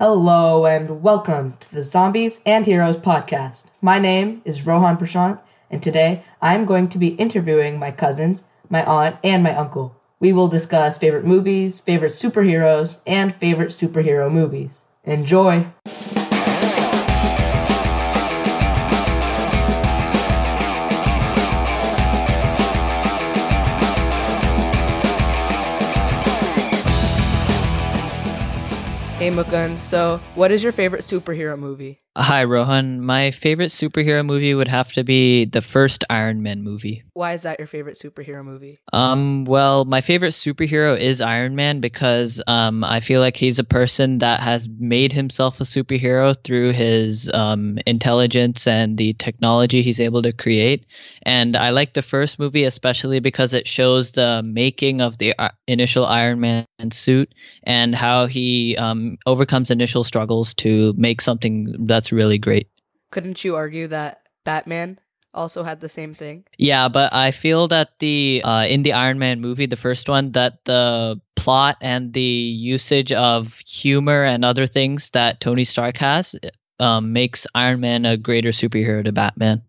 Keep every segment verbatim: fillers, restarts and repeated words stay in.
Hello and welcome to the Zombies and Heroes podcast. My name is Rohan Prashant, and today I'm going to be interviewing my cousins, my aunt, and my uncle. We will discuss favorite movies, favorite superheroes, and favorite superhero movies. Enjoy! Hey Mukund, so what is your favorite superhero movie? Hi Rohan, my favorite superhero movie would have to be the first Iron Man movie. Why is that your favorite superhero movie? Um, well, my favorite superhero is Iron Man because um, I feel like he's a person that has made himself a superhero through his um, intelligence and the technology he's able to create. And I like the first movie especially because it shows the making of the uh, initial Iron Man suit and how he um, overcomes initial struggles to make something that's really great. Couldn't you argue that Batman also had the same thing? Yeah, but I feel that the uh, in the Iron Man movie, the first one, that the plot and the usage of humor and other things that Tony Stark has um, makes Iron Man a greater superhero to Batman.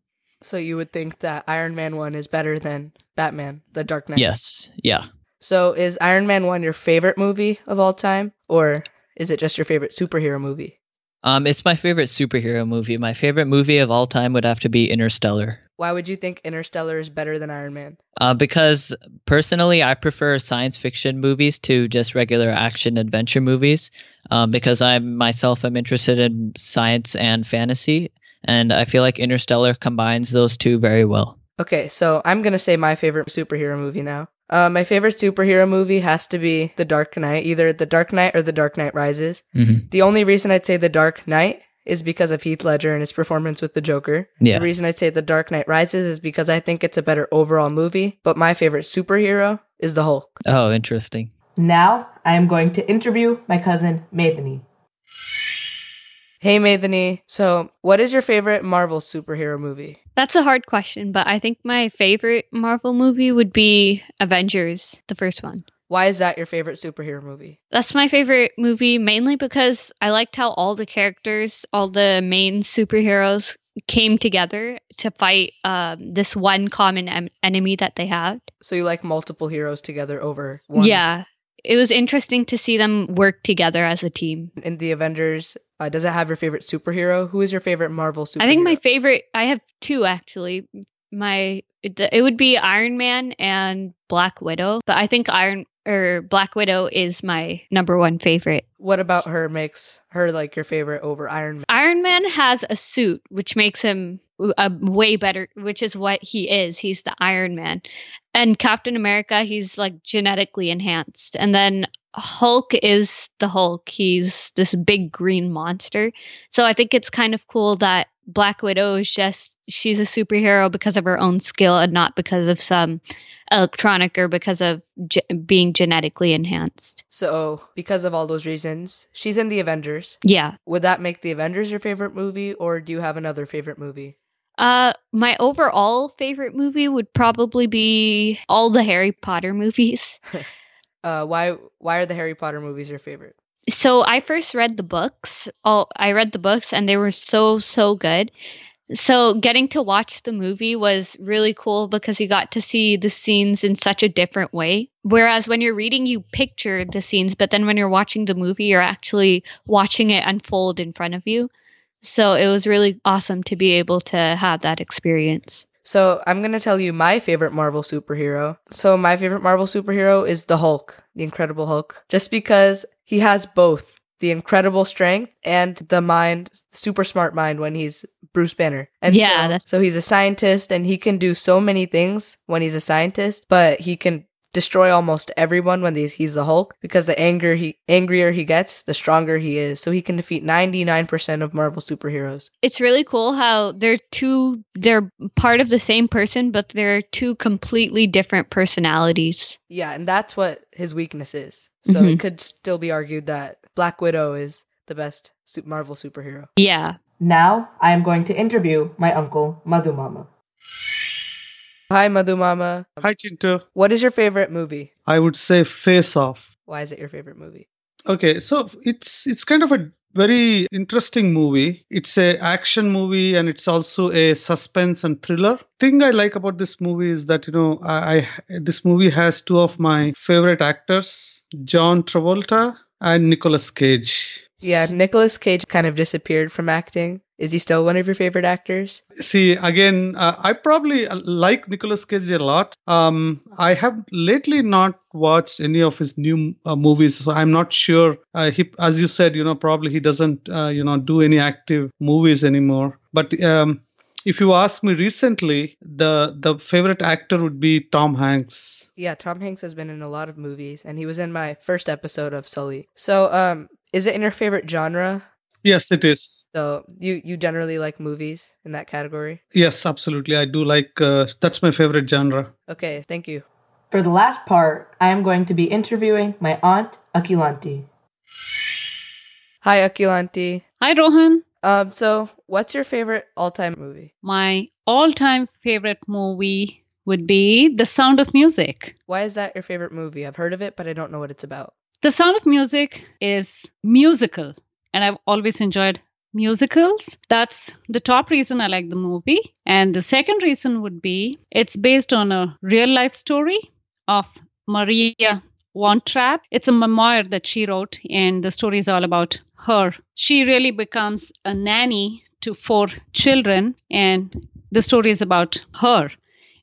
So you would think that Iron Man one is better than Batman, The Dark Knight? Yes, yeah. So is Iron Man one your favorite movie of all time, or is it just your favorite superhero movie? Um, it's my favorite superhero movie. My favorite movie of all time would have to be Interstellar. Why would you think Interstellar is better than Iron Man? Uh, because personally, I prefer science fiction movies to just regular action adventure movies. Um, because I myself am interested in science and fantasy, and I feel like Interstellar combines those two very well. Okay, so I'm gonna say my favorite superhero movie now. Uh, my favorite superhero movie has to be The Dark Knight, either The Dark Knight or The Dark Knight Rises. Mm-hmm. The only reason I'd say The Dark Knight is because of Heath Ledger and his performance with the Joker. Yeah. The reason I'd say The Dark Knight Rises is because I think it's a better overall movie, but my favorite superhero is the Hulk. Oh, interesting. Now, I am going to interview my cousin, Maithani. Hey, Maithani. So, what is your favorite Marvel superhero movie? That's a hard question, but I think my favorite Marvel movie would be Avengers, the first one. Why is that your favorite superhero movie? That's my favorite movie mainly because I liked how all the characters, all the main superheroes came together to fight um, this one common em- enemy that they have. So you like multiple heroes together over one? Yeah. It was interesting to see them work together as a team. In the Avengers, uh, does it have your favorite superhero? Who is your favorite Marvel superhero? I think my favorite, I have two actually. My it, it would be Iron Man and Black Widow, but I think Iron or Black Widow is my number one favorite. What about her makes her like your favorite over Iron Man? Iron Man has a suit, which makes him a way better, which is what he is. He's the Iron Man. And Captain America, he's like genetically enhanced. And then Hulk is the Hulk. He's this big green monster. So I think it's kind of cool that Black Widow is just, she's a superhero because of her own skill and not because of some electronic or because of ge- being genetically enhanced. So because of all those reasons, she's in the Avengers. Yeah. Would that make the Avengers your favorite movie, or do you have another favorite movie? Uh, my overall favorite movie would probably be all the Harry Potter movies. uh, why why are the Harry Potter movies your favorite? So I first read the books. All I read the books and they were so, so good. So getting to watch the movie was really cool because you got to see the scenes in such a different way. Whereas when you're reading, you picture the scenes, but then when you're watching the movie, you're actually watching it unfold in front of you. So it was really awesome to be able to have that experience. So I'm going to tell you my favorite Marvel superhero. So my favorite Marvel superhero is the Hulk, the Incredible Hulk, just because he has both the incredible strength and the mind, super smart mind when he's Bruce Banner. And yeah, so, that's- so he's a scientist and he can do so many things when he's a scientist, but he can destroy almost everyone when he's, he's the Hulk, because the anger he, angrier he gets, the stronger he is. So he can defeat ninety-nine percent of Marvel superheroes. It's really cool how they're two, they're part of the same person, but they're two completely different personalities. Yeah, and that's what his weakness is. So mm-hmm. It could still be argued that Black Widow is the best Marvel superhero. Yeah. Now I am going to interview my uncle, Madhu Mama. Hi, Madhu Mama. Hi, Chintu. What is your favorite movie? I would say Face Off. Why is it your favorite movie? Okay, so it's it's kind of a very interesting movie. It's an action movie and it's also a suspense and thriller. Thing I like about this movie is that, you know, I, I this movie has two of my favorite actors, John Travolta and Nicolas Cage. Yeah, Nicolas Cage kind of disappeared from acting. Is he still one of your favorite actors? See, again, uh, I probably like Nicolas Cage a lot. Um, I have lately not watched any of his new uh, movies, so I'm not sure. Uh, he, as you said, you know, probably he doesn't, uh, you know, do any active movies anymore. But um, if you ask me recently, the the favorite actor would be Tom Hanks. Yeah, Tom Hanks has been in a lot of movies, and he was in my first episode of Sully. So, um, is it in your favorite genre? Yes, it is. So you, you generally like movies in that category? Yes, absolutely. I do like, uh, that's my favorite genre. Okay, thank you. For the last part, I am going to be interviewing my aunt, Akilanti. Hi, Akilanti. Hi, Rohan. Um, so what's your favorite all-time movie? My all-time favorite movie would be The Sound of Music. Why is that your favorite movie? I've heard of it, but I don't know what it's about. The Sound of Music is musical. And I've always enjoyed musicals. That's the top reason I like the movie. And the second reason would be it's based on a real life story of Maria von Trapp. It's a memoir that she wrote, and the story is all about her. She really becomes a nanny to four children, and the story is about her.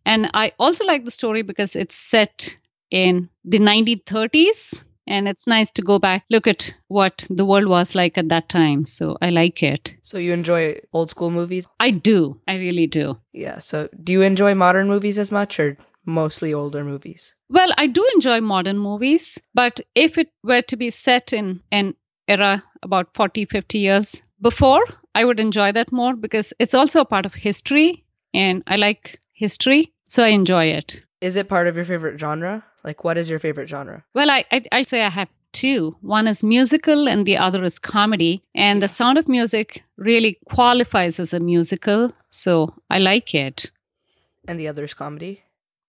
And I also like the story because it's set in the nineteen thirties. And it's nice to go back, look at what the world was like at that time. So I like it. So you enjoy old school movies? I do. I really do. Yeah. So do you enjoy modern movies as much or mostly older movies? Well, I do enjoy modern movies. But if it were to be set in an era about forty, fifty years before, I would enjoy that more because it's also a part of history. And I like history. So I enjoy it. Is it part of your favorite genre? Like, what is your favorite genre? Well, I, I I say I have two. One is musical and the other is comedy. And yeah. The Sound of Music really qualifies as a musical. So I like it. And the other is comedy?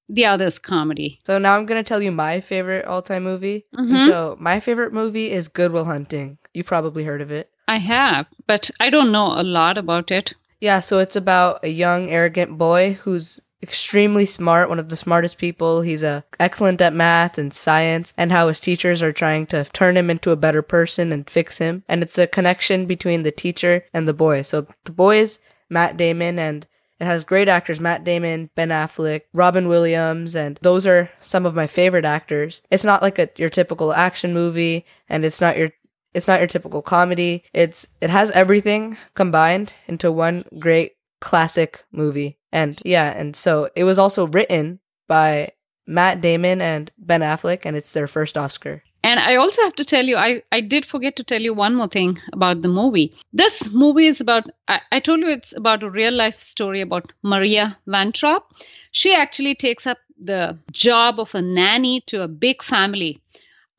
The other is comedy. So now I'm going to tell you my favorite all-time movie. Mm-hmm. And so my favorite movie is Good Will Hunting. You've probably heard of it. I have, but I don't know a lot about it. Yeah, so it's about a young, arrogant boy who's extremely smart, one of the smartest people. He's uh, excellent at math and science, and how his teachers are trying to turn him into a better person and fix him. And it's a connection between the teacher and the boy. So the boy is Matt Damon, and it has great actors, Matt Damon, Ben Affleck, Robin Williams, and those are some of my favorite actors. It's not like a, your typical action movie, and it's not your it's not your typical comedy. It's it has everything combined into one great classic movie. And yeah, and so it was also written by Matt Damon and Ben Affleck, and it's their first Oscar. And I also have to tell you, I, I did forget to tell you one more thing about the movie. This movie is about, I, I told you it's about a real life story about Maria von Trapp. She actually takes up the job of a nanny to a big family.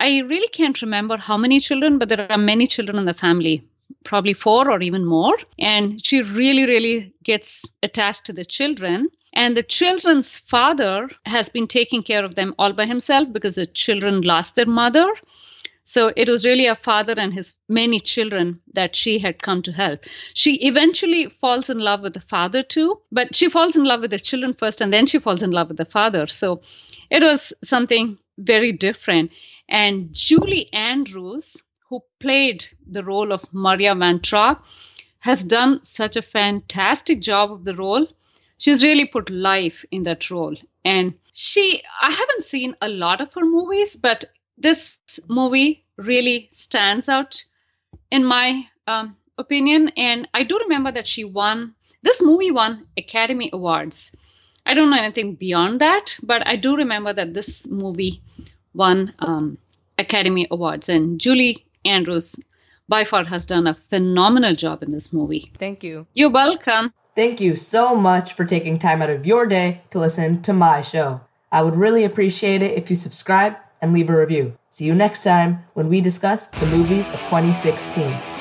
I really can't remember how many children, but there are many children in the family. Probably four or even more. And she really, really gets attached to the children. And the children's father has been taking care of them all by himself because the children lost their mother. So it was really a father and his many children that she had come to help. She eventually falls in love with the father too, but she falls in love with the children first and then she falls in love with the father. So it was something very different. And Julie Andrews, who played the role of Maria von Trapp, has done such a fantastic job of the role. She's really put life in that role. And she, I haven't seen a lot of her movies, but this movie really stands out in my um, opinion. And I do remember that she won, this movie won Academy Awards. I don't know anything beyond that, but I do remember that this movie won um, Academy Awards. And Julie Andrews, by far, has done a phenomenal job in this movie. Thank you. You're welcome. Thank you so much for taking time out of your day to listen to my show. I would really appreciate it if you subscribe and leave a review. See you next time when we discuss the movies of twenty sixteen.